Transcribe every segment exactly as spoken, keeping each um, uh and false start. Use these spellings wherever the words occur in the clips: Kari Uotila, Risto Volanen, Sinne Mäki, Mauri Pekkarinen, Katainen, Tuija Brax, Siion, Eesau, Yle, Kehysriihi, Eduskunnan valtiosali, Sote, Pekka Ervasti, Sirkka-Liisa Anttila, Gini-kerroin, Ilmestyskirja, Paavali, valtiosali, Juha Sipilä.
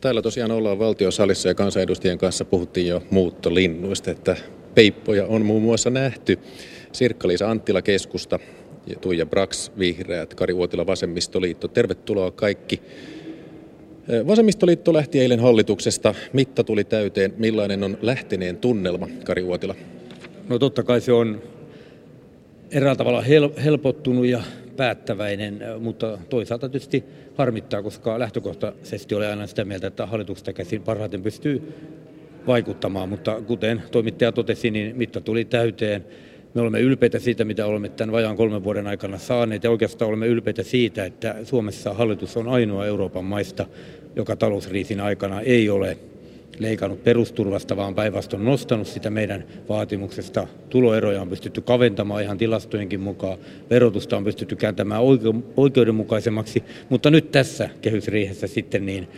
Täällä tosiaan ollaan valtiosalissa ja kansanedustajien kanssa puhuttiin jo muuttolinnuista, että peippoja on muun muassa nähty. Sirkka-Liisa Anttila keskusta, ja Tuija Brax vihreät, Kari Uotila vasemmistoliitto. Tervetuloa kaikki. Vasemmistoliitto lähti eilen hallituksesta. Mitta tuli täyteen. Millainen on lähteneen tunnelma, Kari Uotila? No totta kai se on erään tavalla helpottunut ja päättäväinen, mutta toisaalta tietysti harmittaa, koska lähtökohtaisesti olen aina sitä mieltä, että hallituksesta käsin parhaiten pystyy vaikuttamaan, mutta kuten toimittaja totesi, niin mitta tuli täyteen. Me olemme ylpeitä siitä, mitä olemme tämän vajaan kolmen vuoden aikana saaneet, ja oikeastaan olemme ylpeitä siitä, että Suomessa hallitus on ainoa Euroopan maista, joka talouskriisin aikana ei ole leikannut perusturvasta, vaan päinvastoin nostanut sitä meidän vaatimuksesta. Tuloeroja on pystytty kaventamaan ihan tilastojenkin mukaan. Verotusta on pystytty kääntämään oikeudenmukaisemmaksi, mutta nyt tässä kehysriihessä sitten niin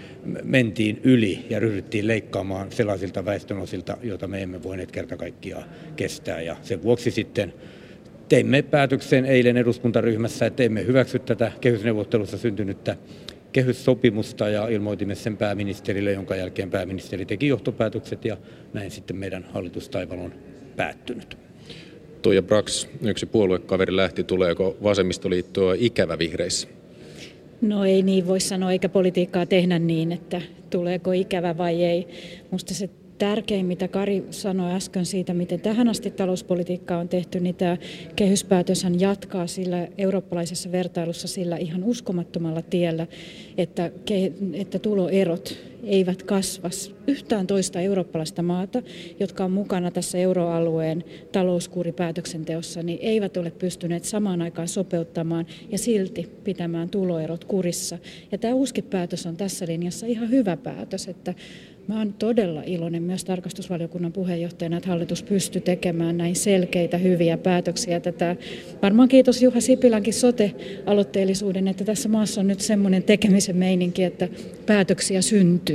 mentiin yli ja ryhdyttiin leikkaamaan sellaisilta väestönosilta, joita me emme voineet kerta kaikkiaan kestää. Ja sen vuoksi sitten teimme päätöksen eilen eduskuntaryhmässä, että emme hyväksy tätä kehysneuvottelussa syntynyttä kehyssopimusta ja ilmoitimme sen pääministerille, jonka jälkeen pääministeri teki johtopäätökset ja näin sitten meidän hallitustaival on päättynyt. Tuija Brax, yksi puoluekaveri lähti, tuleeko vasemmistoliittoa ikävä vihreissä? No ei niin voi sanoa, eikä politiikkaa tehdä niin, että tuleeko ikävä vai ei. Musta se tärkein, mitä Kari sanoi äsken siitä, miten tähän asti talouspolitiikkaa on tehty, niin tämä kehyspäätöshän jatkaa sillä eurooppalaisessa vertailussa sillä ihan uskomattomalla tiellä, että, että tuloerot eivät kasvas yhtään toista eurooppalaista maata, jotka on mukana tässä euroalueen talouskuuripäätöksenteossa, niin eivät ole pystyneet samaan aikaan sopeuttamaan ja silti pitämään tuloerot kurissa. Ja tämä uusi päätös on tässä linjassa ihan hyvä päätös, että mä oon todella iloinen myös tarkastusvaliokunnan puheenjohtajana, että hallitus pystyi tekemään näin selkeitä, hyviä päätöksiä. Tätä. Varmaan kiitos Juha Sipilänkin sote-aloitteellisuuden, että tässä maassa on nyt semmoinen tekemisen meininki, että päätöksiä syntyy.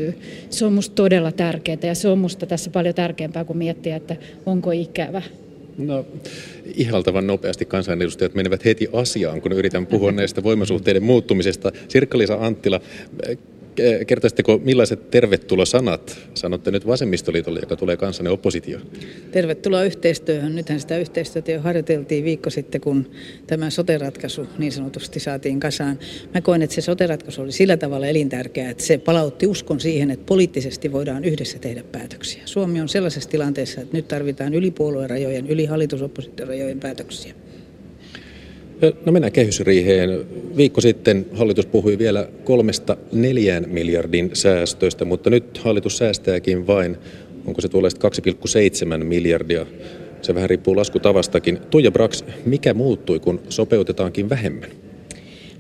Se on musta todella tärkeää ja se on musta tässä paljon tärkeämpää kuin miettiä, että onko ikävä. No, ihaltavan nopeasti kansanedustajat menevät heti asiaan, kun yritän puhua näistä voimasuhteiden muuttumisesta. Sirkka-Liisa Anttila, kertaisitteko, millaiset tervetulosanat sanotte nyt vasemmistoliitolle, joka tulee kanssanne oppositioon? Tervetuloa yhteistyöhön. Nythän sitä yhteistyötä jo harjoiteltiin viikko sitten, kun tämä sote-ratkaisu niin sanotusti saatiin kasaan. Mä koen, että se sote-ratkaisu oli sillä tavalla elintärkeä, että se palautti uskon siihen, että poliittisesti voidaan yhdessä tehdä päätöksiä. Suomi on sellaisessa tilanteessa, että nyt tarvitaan yli puoluerajojen, yli hallitusoppositiorajojen päätöksiä. No mennään kehysriiheen. Viikko sitten hallitus puhui vielä kolmesta neljään miljardin säästöistä, mutta nyt hallitus säästääkin vain, onko se tuollaista kaksi pilkku seitsemän miljardia. Se vähän riippuu laskutavastakin. Tuija Brax, mikä muuttui, kun sopeutetaankin vähemmän?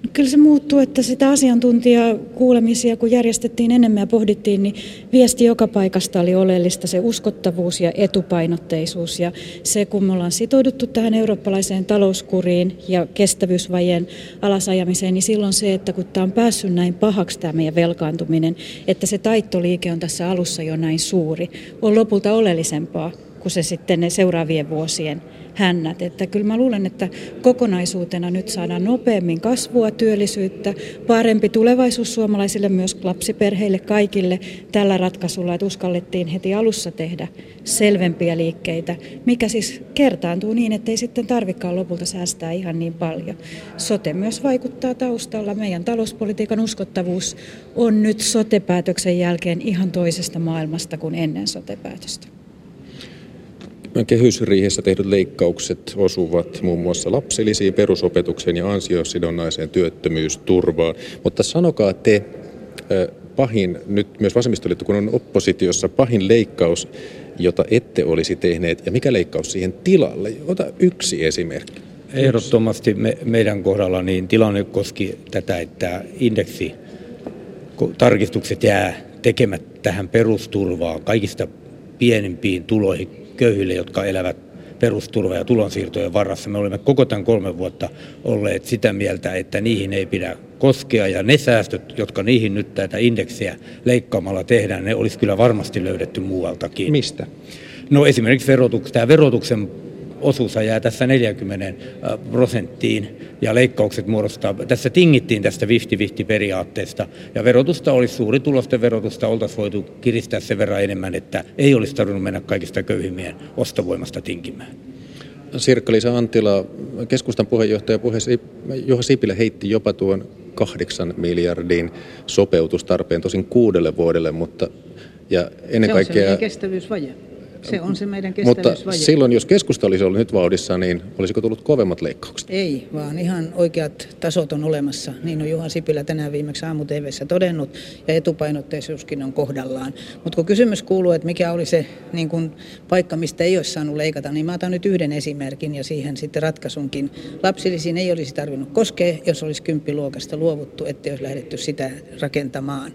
No kyllä se muuttuu, että sitä asiantuntijakuulemisia, kun järjestettiin enemmän ja pohdittiin, niin viesti joka paikasta oli oleellista, se uskottavuus ja etupainotteisuus. Ja se, kun me ollaan sitouduttu tähän eurooppalaiseen talouskuriin ja kestävyysvajeen alasajamiseen, niin silloin se, että kun tämä on päässyt näin pahaksi tämä meidän velkaantuminen, että se taittoliike on tässä alussa jo näin suuri, on lopulta oleellisempaa kuin se sitten ne seuraavien vuosien hännät. Että kyllä mä luulen, että kokonaisuutena nyt saadaan nopeammin kasvua, työllisyyttä, parempi tulevaisuus suomalaisille, myös lapsiperheille, kaikille tällä ratkaisulla, että uskallettiin heti alussa tehdä selvempiä liikkeitä, mikä siis kertaantuu niin, että ei sitten tarvikaan lopulta säästää ihan niin paljon. Sote myös vaikuttaa taustalla. Meidän talouspolitiikan uskottavuus on nyt sote-päätöksen jälkeen ihan toisesta maailmasta kuin ennen sote-päätöstä. Kehysriihessä tehdyt leikkaukset osuvat muun muassa lapsilisiin, perusopetukseen ja ansiosidonnaiseen työttömyysturvaan. Mutta sanokaa te, pahin, nyt myös vasemmistoliitto, kun on oppositiossa, pahin leikkaus, jota ette olisi tehneet, ja mikä leikkaus siihen tilalle? Ota yksi esimerkki. Ehdottomasti me, meidän kohdalla niin tilanne koski tätä, että indeksitarkistukset jää tekemättä tähän perusturvaan kaikista pienimpiin tuloihin köyhille, jotka elävät perusturva- ja tulonsiirtojen varassa. Me olemme koko tämän kolme vuotta olleet sitä mieltä, että niihin ei pidä koskea, ja ne säästöt, jotka niihin nyt tätä indeksiä leikkaamalla tehdään, ne olisi kyllä varmasti löydetty muualtakin. Mistä? No esimerkiksi verotuksen, tämä verotuksen osuushan jää tässä neljäkymmentä prosenttiin ja leikkaukset muodostaa, tässä tingittiin tästä viisikymmentä viisikymmentä periaatteesta ja verotusta olisi, suuritulosten verotusta oltaisiin voitu kiristää sen verran enemmän, että ei olisi tarvinnut mennä kaikista köyhimmien ostovoimasta tinkimään. Sirkka-Liisa Anttila, keskustan puheenjohtaja Juha Sipilä heitti jopa tuon kahdeksan miljardin sopeutustarpeen tosin kuudelle vuodelle, mutta ja ennen kaikkea... Se on se kestävyysvaje. Se on se meidän kestävyysvaje. Mutta silloin, jos keskusta olisi ollut nyt vauhdissa, niin olisiko tullut kovemmat leikkaukset? Ei, vaan ihan oikeat tasot on olemassa. Niin on Juha Sipilä tänään viimeksi aamu-tv:ssä todennut, ja etupainotteisuuskin on kohdallaan. Mutta kun kysymys kuuluu, että mikä oli se niin kun paikka, mistä ei olisi saanut leikata, niin mä otan nyt yhden esimerkin ja siihen sitten ratkaisunkin. Lapsilisiin ei olisi tarvinnut koskea, jos olisi kymppiluokasta luovuttu, ettei olisi lähdetty sitä rakentamaan.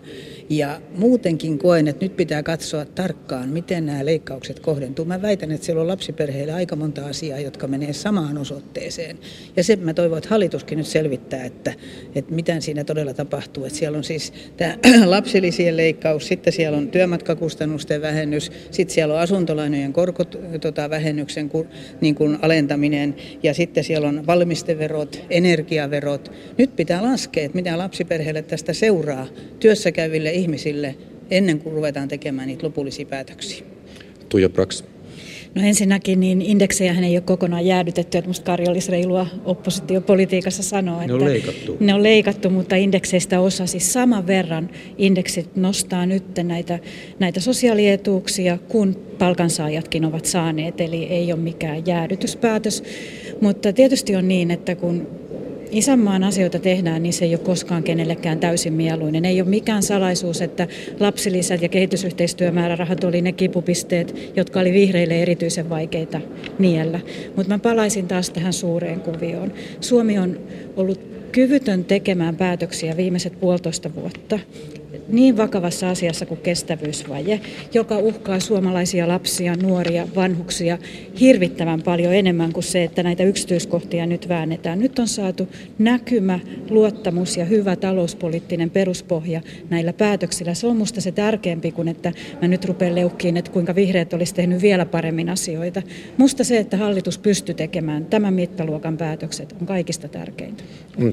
Ja muutenkin koen, että nyt pitää katsoa tarkkaan, miten nämä leikkaukset kohdentuu. Mä väitän, että siellä on lapsiperheillä aika monta asiaa, jotka menee samaan osoitteeseen. Ja se mä toivon, että hallituskin nyt selvittää, että, että mitä siinä todella tapahtuu. Että siellä on siis tämä lapsilisien leikkaus, sitten siellä on työmatkakustannusten vähennys, sitten siellä on asuntolainojen korkovähennyksen niin kuin alentaminen ja sitten siellä on valmisteverot, energiaverot. Nyt pitää laskea, että mitä lapsiperheille tästä seuraa työssäkäyville ihmisille ennen kuin ruvetaan tekemään niitä lopullisia päätöksiä. Tuija Brax. No ensinnäkin niin indeksejähän ei ole kokonaan jäädytetty, että musta Kari olisi reilua oppositiopolitiikassa sanoa, että ne on leikattu. Ne on leikattu, mutta indekseistä osa, siis saman verran indeksit nostaa nyt näitä, näitä sosiaalietuuksia, kun palkansaajatkin ovat saaneet, eli ei ole mikään jäädytyspäätös, mutta tietysti on niin, että kun isänmaan asioita tehdään, niin se ei ole koskaan kenellekään täysin mieluinen. Ei ole mikään salaisuus, että lapsilisät ja kehitysyhteistyömäärärahat oli ne kipupisteet, jotka oli vihreille erityisen vaikeita niellä. Mutta mä palaisin taas tähän suureen kuvioon. Suomi on ollut kyvytön tekemään päätöksiä viimeiset puolitoista vuotta niin vakavassa asiassa kuin kestävyysvaje, joka uhkaa suomalaisia lapsia, nuoria, vanhuksia hirvittävän paljon enemmän kuin se, että näitä yksityiskohtia nyt väännetään. Nyt on saatu näkymä, luottamus ja hyvä talouspoliittinen peruspohja näillä päätöksillä. Se on musta se tärkeämpi kuin, että mä nyt rupean leukkiin, että kuinka vihreät olisi tehnyt vielä paremmin asioita. Musta se, että hallitus pystyy tekemään tämän mittaluokan päätökset, on kaikista tärkeintä.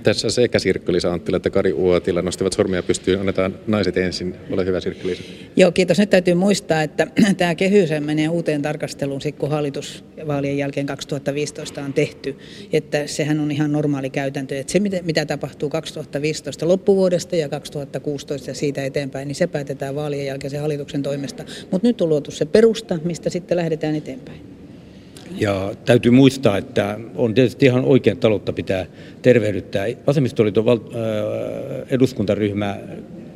Tässä sekä Sirkka-Liisa Anttila että Kari Uotila nostivat sormia pystyyn, annetaan naiset ensin. Ole hyvä, Sirkka-Liisa. Joo, kiitos. Nyt täytyy muistaa, että tämä kehys menee uuteen tarkasteluun, sit, kun hallitusvaalien jälkeen kaksituhattaviisitoista on tehty. Että sehän on ihan normaali käytäntö. Että se, mitä tapahtuu kaksituhattaviisitoista loppuvuodesta ja kaksituhattakuusitoista ja siitä eteenpäin, niin se päätetään vaalien jälkeen sen hallituksen toimesta. Mutta nyt on luotu se perusta, mistä sitten lähdetään eteenpäin. Ja täytyy muistaa, että on tietysti ihan oikein taloutta pitää tervehdyttää. Vasemmistoliiton val- eduskuntaryhmä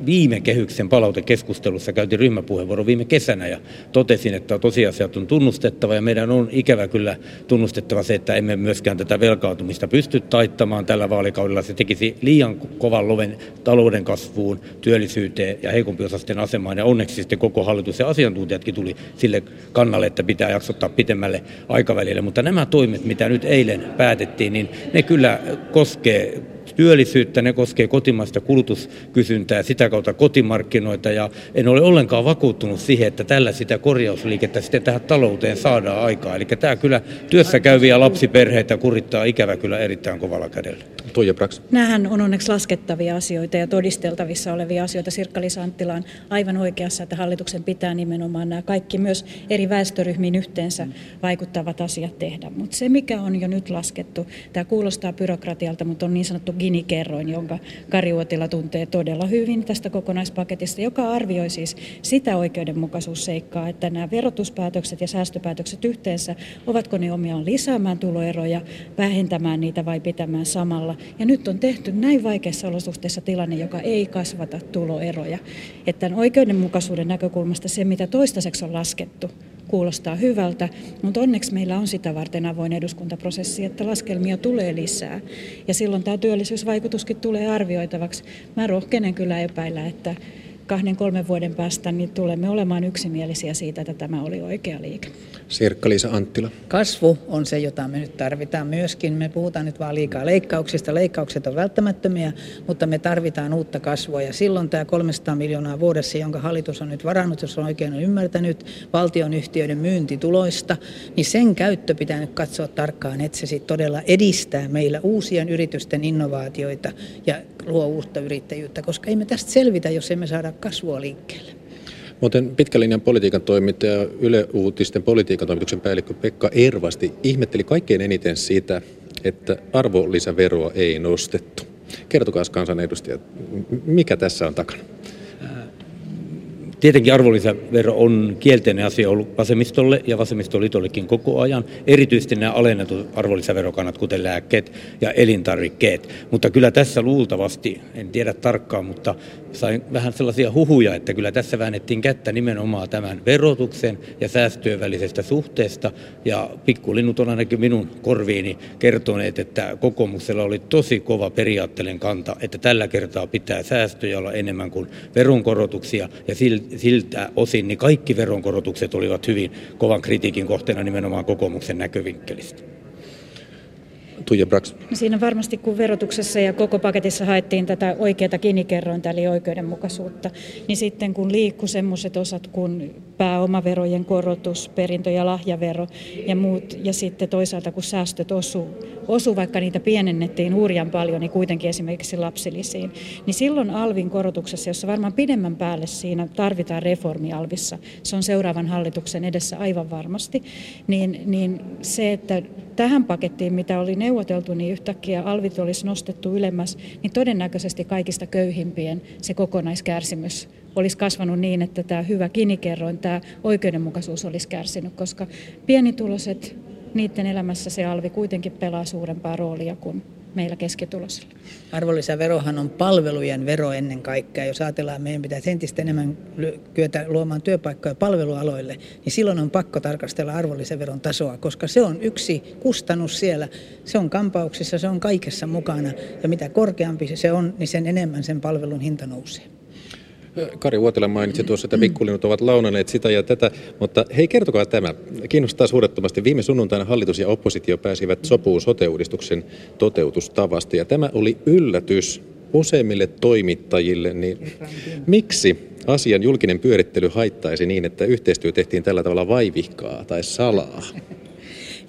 viime kehyksen palautekeskustelussa käytiin ryhmäpuheenvuoro viime kesänä ja totesin, että tosiasiat on tunnustettava ja meidän on ikävä kyllä tunnustettava se, että emme myöskään tätä velkaantumista pysty taittamaan tällä vaalikaudella. Se tekisi liian kovan loven talouden kasvuun, työllisyyteen ja heikompiosaisten asemaan ja onneksi sitten koko hallitus ja asiantuntijatkin tuli sille kannalle, että pitää jaksottaa pitemmälle aikavälille. Mutta nämä toimet, mitä nyt eilen päätettiin, niin ne kyllä koskee työllisyyttä, ne koskee kotimaista kulutuskysyntää ja sitä kautta kotimarkkinoita ja en ole ollenkaan vakuuttunut siihen, että tällä sitä korjausliikettä sitten tähän talouteen saadaan aikaa. Eli tämä kyllä työssä käyviä lapsiperheitä kurittaa ikävä kyllä erittäin kovalla kädellä. Tuija Brax. Nämähän on onneksi laskettavia asioita ja todisteltavissa olevia asioita. Sirkka-Liisa Anttila on aivan oikeassa, että hallituksen pitää nimenomaan nämä kaikki myös eri väestöryhmiin yhteensä vaikuttavat asiat tehdä. Mutta se, mikä on jo nyt laskettu, tämä kuulostaa byrokratialta, mutta on niin sanottu Gini-kerroin, jonka Kari Uotila tuntee todella hyvin tästä kokonaispaketista, joka arvioi siis sitä oikeudenmukaisuusseikkaa, että nämä verotuspäätökset ja säästöpäätökset yhteensä, ovatko ne omiaan lisäämään tuloeroja, vähentämään niitä vai pitämään samalla. Ja nyt on tehty näin vaikeassa olosuhteessa tilanne, joka ei kasvata tuloeroja. Että tämän oikeudenmukaisuuden näkökulmasta se, mitä toistaiseksi on laskettu, kuulostaa hyvältä, mutta onneksi meillä on sitä varten avoin eduskuntaprosessi, että laskelmia tulee lisää. Ja silloin tämä työllisyysvaikutuskin tulee arvioitavaksi. Mä rohkenen kyllä epäillä, että kahden kolmen vuoden päästä, niin tulemme olemaan yksimielisiä siitä, että tämä oli oikea liike. Sirkka-Liisa Anttila. Kasvu on se, jota me nyt tarvitaan myöskin. Me puhutaan nyt vaan liikaa leikkauksista. Leikkaukset on välttämättömiä, mutta me tarvitaan uutta kasvua. Ja silloin tämä kolmesataa miljoonaa vuodessa, jonka hallitus on nyt varannut, jos on oikein ymmärtänyt, valtionyhtiöiden myyntituloista, niin sen käyttö pitää nyt katsoa tarkkaan, että se sitten todella edistää meillä uusien yritysten innovaatioita ja luo uutta yrittäjyyttä, koska ei me tästä selvitä, jos emme saada kasvua liikkeelle. Muuten pitkän linjan politiikan toimittaja, Yle Uutisten politiikan toimituksen päällikkö Pekka Ervasti ihmetteli kaikkein eniten sitä, että arvonlisäveroa ei nostettu. Kertokaa kansanedustajat, mikä tässä on takana? Tietenkin arvonlisävero on kielteinen asia ollut vasemmistolle ja vasemmistoliitollekin koko ajan, erityisesti nämä alennetut arvonlisäverokannat, kuten lääkkeet ja elintarvikkeet. Mutta kyllä tässä luultavasti, en tiedä tarkkaan, mutta sain vähän sellaisia huhuja, että kyllä tässä väännettiin kättä nimenomaan tämän verotuksen ja säästöjen välisestä suhteesta. Ja pikkulinnut on ainakin minun korviini kertoneet, että kokoomuksella oli tosi kova periaatteellinen kanta, että tällä kertaa pitää säästöjä olla enemmän kuin veronkorotuksia ja silti siltä osin niin kaikki veronkorotukset olivat hyvin kovan kritiikin kohteena nimenomaan kokoomuksen näkövinkkelistä. Tuija Brax. No siinä varmasti kun verotuksessa ja koko paketissa haettiin tätä oikeata Gini-kerrointa eli oikeudenmukaisuutta, niin sitten kun liikkui semmoiset osat kuin pääomaverojen korotus, perintö- ja lahjavero ja muut, ja sitten toisaalta kun säästöt osuu, osu, vaikka niitä pienennettiin hurjan paljon, niin kuitenkin esimerkiksi lapsilisiin, niin silloin alvin korotuksessa, jossa varmaan pidemmän päälle siinä tarvitaan reformi alvissa, se on seuraavan hallituksen edessä aivan varmasti, niin, niin se, että tähän pakettiin, mitä oli neuvoteltu, niin yhtäkkiä alvit olisi nostettu ylemmäs, niin todennäköisesti kaikista köyhimpien se kokonaiskärsimys olisi kasvanut niin, että tämä hyvä Gini-kerroin, tämä oikeudenmukaisuus olisi kärsinyt, koska pienituloiset, niiden elämässä se alvi kuitenkin pelaa suurempaa roolia kuin meillä keskituloisilla. Arvonlisäverohan on palvelujen vero ennen kaikkea. Jos ajatellaan, että meidän pitäisi entistä enemmän kyetä luomaan työpaikkoja palvelualoille, niin silloin on pakko tarkastella arvonlisäveron tasoa, koska se on yksi kustannus siellä. Se on kampauksissa, se on kaikessa mukana. Ja mitä korkeampi se on, niin sen enemmän sen palvelun hinta nousee. Kari Uotila mainitsi tuossa, että pikkulinnut ovat launaneet sitä ja tätä, mutta hei, kertokaa tämä. Kiinnostaa suurettomasti. Viime sunnuntaina hallitus ja oppositio pääsivät sopuun sote-uudistuksen toteutustavasta ja tämä oli yllätys useimmille toimittajille. Niin miksi asian julkinen pyörittely haittaisi niin, että yhteistyö tehtiin tällä tavalla vaivihkaa tai salaa?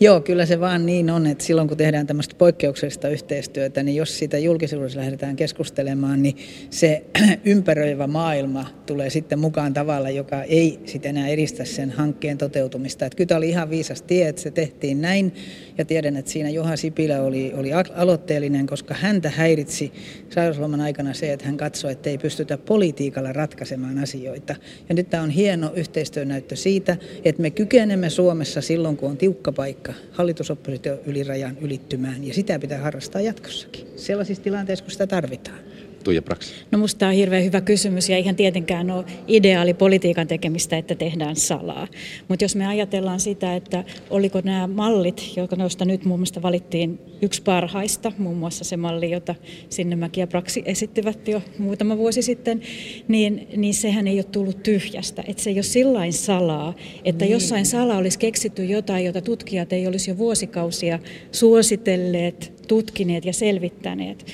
Joo, kyllä se vaan niin on, että silloin kun tehdään tämmöistä poikkeuksellista yhteistyötä, niin jos siitä julkisuudessa lähdetään keskustelemaan, niin se ympäröivä maailma tulee sitten mukaan tavalla, joka ei sitten enää edistä sen hankkeen toteutumista. Että kyllä tämä oli ihan viisas tie, että se tehtiin näin ja tiedän, että siinä Juha Sipilä oli, oli aloitteellinen, koska häntä häiritsi sairausloman aikana se, että hän katsoi, että ei pystytä politiikalla ratkaisemaan asioita. Ja nyt tämä on hieno yhteistyönäyttö siitä, että me kykenemme Suomessa silloin, kun on tiukka paikka, hallitusoppositio yli rajan ylittymään ja sitä pitää harrastaa jatkossakin. Sellaisissa tilanteissa, kun sitä tarvitaan. Tuija Brax. No musta tämä on hirveän hyvä kysymys ja eihän tietenkään ole ideaali politiikan tekemistä, että tehdään salaa. Mutta jos me ajatellaan sitä, että oliko nämä mallit, joista nyt muun muassa valittiin yksi parhaista, muun muassa se malli, jota Sinne Mäki ja Brax esittivät jo muutama vuosi sitten, niin, niin sehän ei ole tullut tyhjästä. Että se ei ole sillain salaa, että niin. Jossain salaa olisi keksitty jotain, jota tutkijat ei olisi jo vuosikausia suositelleet, tutkineet ja selvittäneet.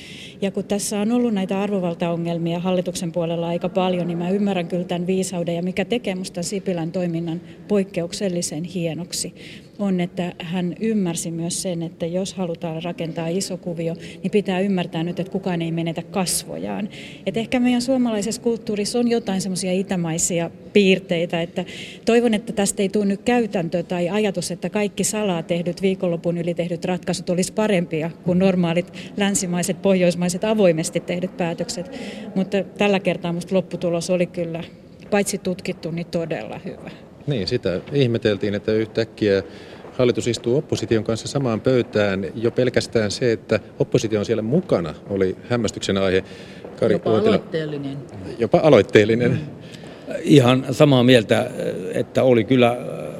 Ja kun tässä on ollut näitä arvovaltaongelmia hallituksen puolella aika paljon, niin mä ymmärrän kyllä tämän viisauden ja mikä tekee musta Sipilän toiminnan poikkeuksellisen hienoksi on, että hän ymmärsi myös sen, että jos halutaan rakentaa iso kuvio, niin pitää ymmärtää nyt, että kukaan ei menetä kasvojaan. Et ehkä meidän suomalaisessa kulttuurissa on jotain semmoisia itämaisia piirteitä, että toivon, että tästä ei tule nyt käytäntö tai ajatus, että kaikki salaa tehdyt, viikonlopun yli tehdyt ratkaisut olisi parempia kuin normaalit länsimaiset, pohjoismaiset, avoimesti tehdyt päätökset. Mutta tällä kertaa musta lopputulos oli kyllä paitsi tutkittu, niin todella hyvä. Niin, sitä ihmeteltiin, että yhtäkkiä hallitus istuu opposition kanssa samaan pöytään. Jo pelkästään se, että oppositio on siellä mukana, oli hämmästyksen aihe. Kari Jopa Uotila. aloitteellinen. Jopa aloitteellinen. Mm. Ihan samaa mieltä, että oli kyllä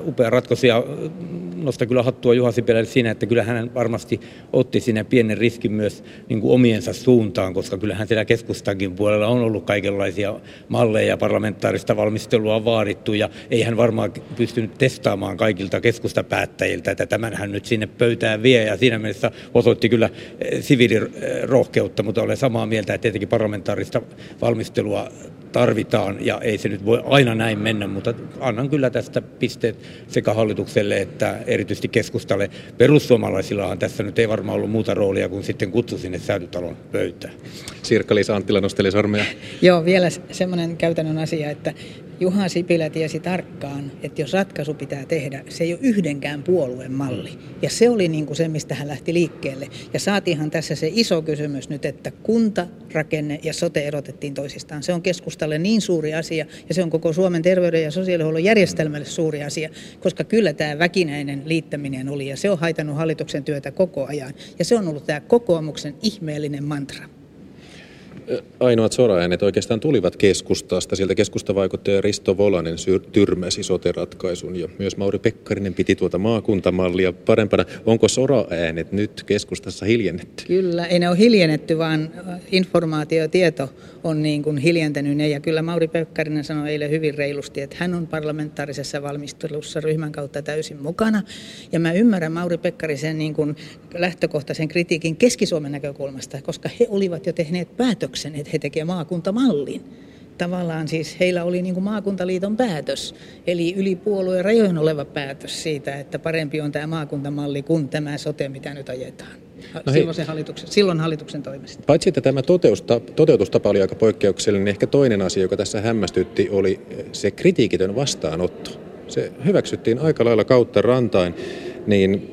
upea ratkaisu. nostan kyllä hattua Juha Sipilälle siinä, että kyllä hän varmasti otti sinne pienen riskin myös niin kuin omiensa suuntaan, koska kyllähän siellä keskustankin puolella on ollut kaikenlaisia malleja, parlamentaarista valmistelua on vaadittu, ja ei hän varmaan pystynyt testaamaan kaikilta keskustapäättäjiltä, että tämän hän nyt sinne pöytään vie, ja siinä mielessä osoitti kyllä siviilirohkeutta, mutta olen samaa mieltä, että tietenkin parlamentaarista valmistelua tarvitaan, ja ei se nyt voi aina näin mennä, mutta annan kyllä tästä pisteet sekä hallitukselle että erityisesti keskustalle. Perussuomalaisillahan tässä nyt ei varmaan ollut muuta roolia kuin sitten kutsu sinne Säätytalon pöytään. Sirkka-Liisa Anttila nosteli sormea. Joo, vielä semmoinen käytännön asia, että Juha Sipilä tiesi tarkkaan, että jos ratkaisu pitää tehdä, se ei ole yhdenkään puolueen malli. Ja se oli niin kuin se, mistä hän lähti liikkeelle. Ja saatiinhan tässä se iso kysymys nyt, että kuntarakenne ja sote erotettiin toisistaan. Se on keskustalle niin suuri asia, ja se on koko Suomen terveyden ja sosiaalihuollon järjestelmälle suuri asia, koska kyllä tämä väkinäinen liittäminen oli, ja se on haitannut hallituksen työtä koko ajan. Ja se on ollut tämä kokoomuksen ihmeellinen mantra. Ainoat soraäänet oikeastaan tulivat keskustasta. Sieltä keskustavaikuttaja Risto Volanen tyrmäsi sote-ratkaisun ja myös Mauri Pekkarinen piti tuota maakuntamallia parempana. Onko soraäänet nyt keskustassa hiljennetty? Kyllä, ei ne ole hiljennetty, vaan informaatiotieto on niin kuin hiljentänyt ne. Ja kyllä Mauri Pekkarinen sanoi eilen hyvin reilusti, että hän on parlamentaarisessa valmistelussa ryhmän kautta täysin mukana. Ja mä ymmärrän Mauri Pekkarisen niin kuin lähtökohtaisen kritiikin Keski-Suomen näkökulmasta, koska he olivat jo tehneet päätöksiä, että he tekevät maakuntamallin. Tavallaan siis heillä oli niin kuin maakuntaliiton päätös, eli yli puolueen rajojen oleva päätös siitä, että parempi on tämä maakuntamalli kuin tämä sote, mitä nyt ajetaan. No silloin, hallituksen, silloin hallituksen toimesta. Paitsi, että tämä toteusta, toteutustapa oli aika poikkeuksellinen, ehkä toinen asia, joka tässä hämmästytti, oli se kritiikitön vastaanotto. Se hyväksyttiin aika lailla kautta rantain, niin...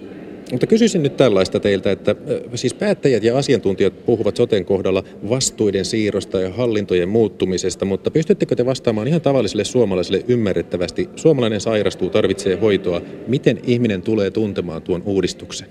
Mutta kysyisin nyt tällaista teiltä, että siis päättäjät ja asiantuntijat puhuvat soten kohdalla vastuiden siirrosta ja hallintojen muuttumisesta, mutta pystyttekö te vastaamaan ihan tavallisille suomalaisille ymmärrettävästi? Suomalainen sairastuu, tarvitsee hoitoa. Miten ihminen tulee tuntemaan tuon uudistuksen?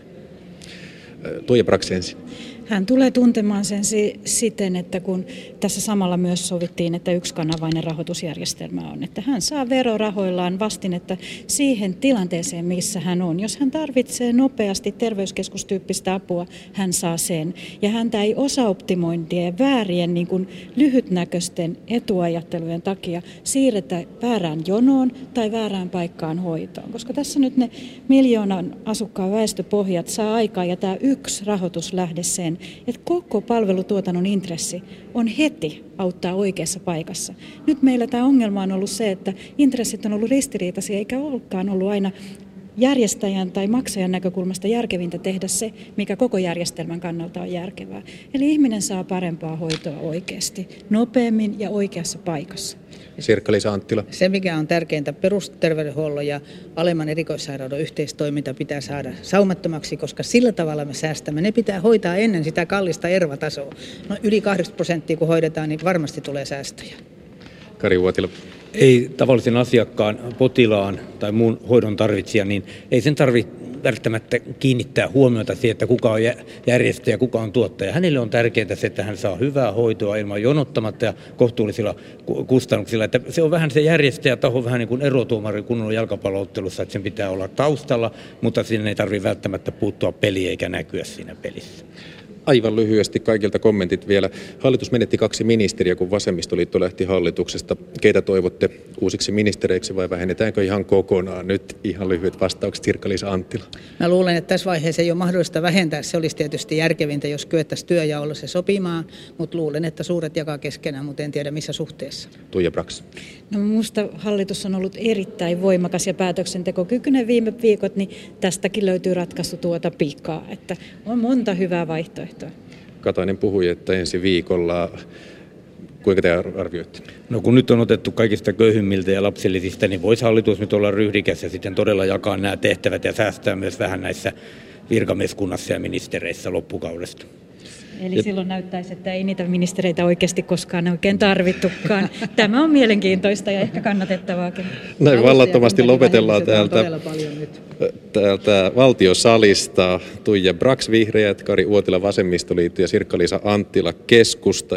Tuija Brax ensin. Hän tulee tuntemaan sen siten, että kun tässä samalla myös sovittiin, että yksikanavainen rahoitusjärjestelmä on, että hän saa verorahoillaan vastinetta siihen tilanteeseen, missä hän on. Jos hän tarvitsee nopeasti terveyskeskustyyppistä apua, hän saa sen. Ja häntä ei osaoptimointien ja väärien niin kuin lyhytnäköisten etuajattelujen takia siirretä väärään jonoon tai väärään paikkaan hoitoon. Koska tässä nyt ne miljoonan asukkaan väestöpohjat saa aikaa ja tämä yksi rahoituslähde sen, että koko palvelutuotannon intressi on heti auttaa oikeassa paikassa. Nyt meillä tämä ongelma on ollut se, että intressit on ollut ristiriitaisia, eikä olekaan ollut aina järjestäjän tai maksajan näkökulmasta järkevintä tehdä se, mikä koko järjestelmän kannalta on järkevää. Eli ihminen saa parempaa hoitoa oikeasti, nopeammin ja oikeassa paikassa. Sirkka-Liisa Anttila. Se, mikä on tärkeintä, perusterveydenhuollon ja alemman erikoissairaanhoidon yhteistoiminta pitää saada saumattomaksi, koska sillä tavalla me säästämme. Ne pitää hoitaa ennen sitä kallista ervatasoa. No yli kahdeksankymmentä prosenttia kun hoidetaan, niin varmasti tulee säästöjä. Kari Uotila. Ei tavallisen asiakkaan, potilaan tai muun hoidon tarvitsijan, niin ei sen tarvitse välttämättä kiinnittää huomiota siihen, että kuka on järjestäjä, kuka on tuottaja. Hänelle on tärkeää se, että hän saa hyvää hoitoa ilman jonottamatta ja kohtuullisilla kustannuksilla. Että se on vähän se järjestäjätaho, vähän niin kuin erotuomari kunnon jalkapalloottelussa, että sen pitää olla taustalla, mutta siinä ei tarvitse välttämättä puuttua peliin eikä näkyä siinä pelissä. Aivan lyhyesti kaikilta kommentit vielä. Hallitus menetti kaksi ministeriä, kun vasemmistoliitto lähti hallituksesta. Keitä toivotte uusiksi ministereiksi vai vähennetäänkö ihan kokonaan? Nyt ihan lyhyet vastaukset, Sirkka-Liisa Anttila. Mä luulen, että tässä vaiheessa ei ole mahdollista vähentää. Se olisi tietysti järkevintä, jos kyettäisiin työjaolla se sopimaan, mutta luulen, että suuret jakaa keskenään, mutta en tiedä missä suhteessa. Tuija Brax. No minusta hallitus on ollut erittäin voimakas ja päätöksentekokykyinen viime viikot, niin tästäkin löytyy ratkaisu tuota pikaa, että on monta hyvää vaihtoehtoa. Katainen puhui, että ensi viikolla, kuinka te arvioitte? No kun nyt on otettu kaikista köyhimmiltä ja lapsillisista, niin voisi hallitus nyt olla ryhdikäs ja sitten todella jakaa nämä tehtävät ja säästää myös vähän näissä virkamieskunnassa ja ministereissä loppukaudesta. Eli silloin näyttäisi, että ei niitä ministereitä oikeasti koskaan oikein tarvittukaan. Tämä on mielenkiintoista ja ehkä kannatettavaakin. Näin vallattomasti lopetellaan täältä, täältä valtiosalista. Tuija Brax, vihreät, Kari Uotila, vasemmistoliitto ja Sirkka-Liisa Anttila, keskusta.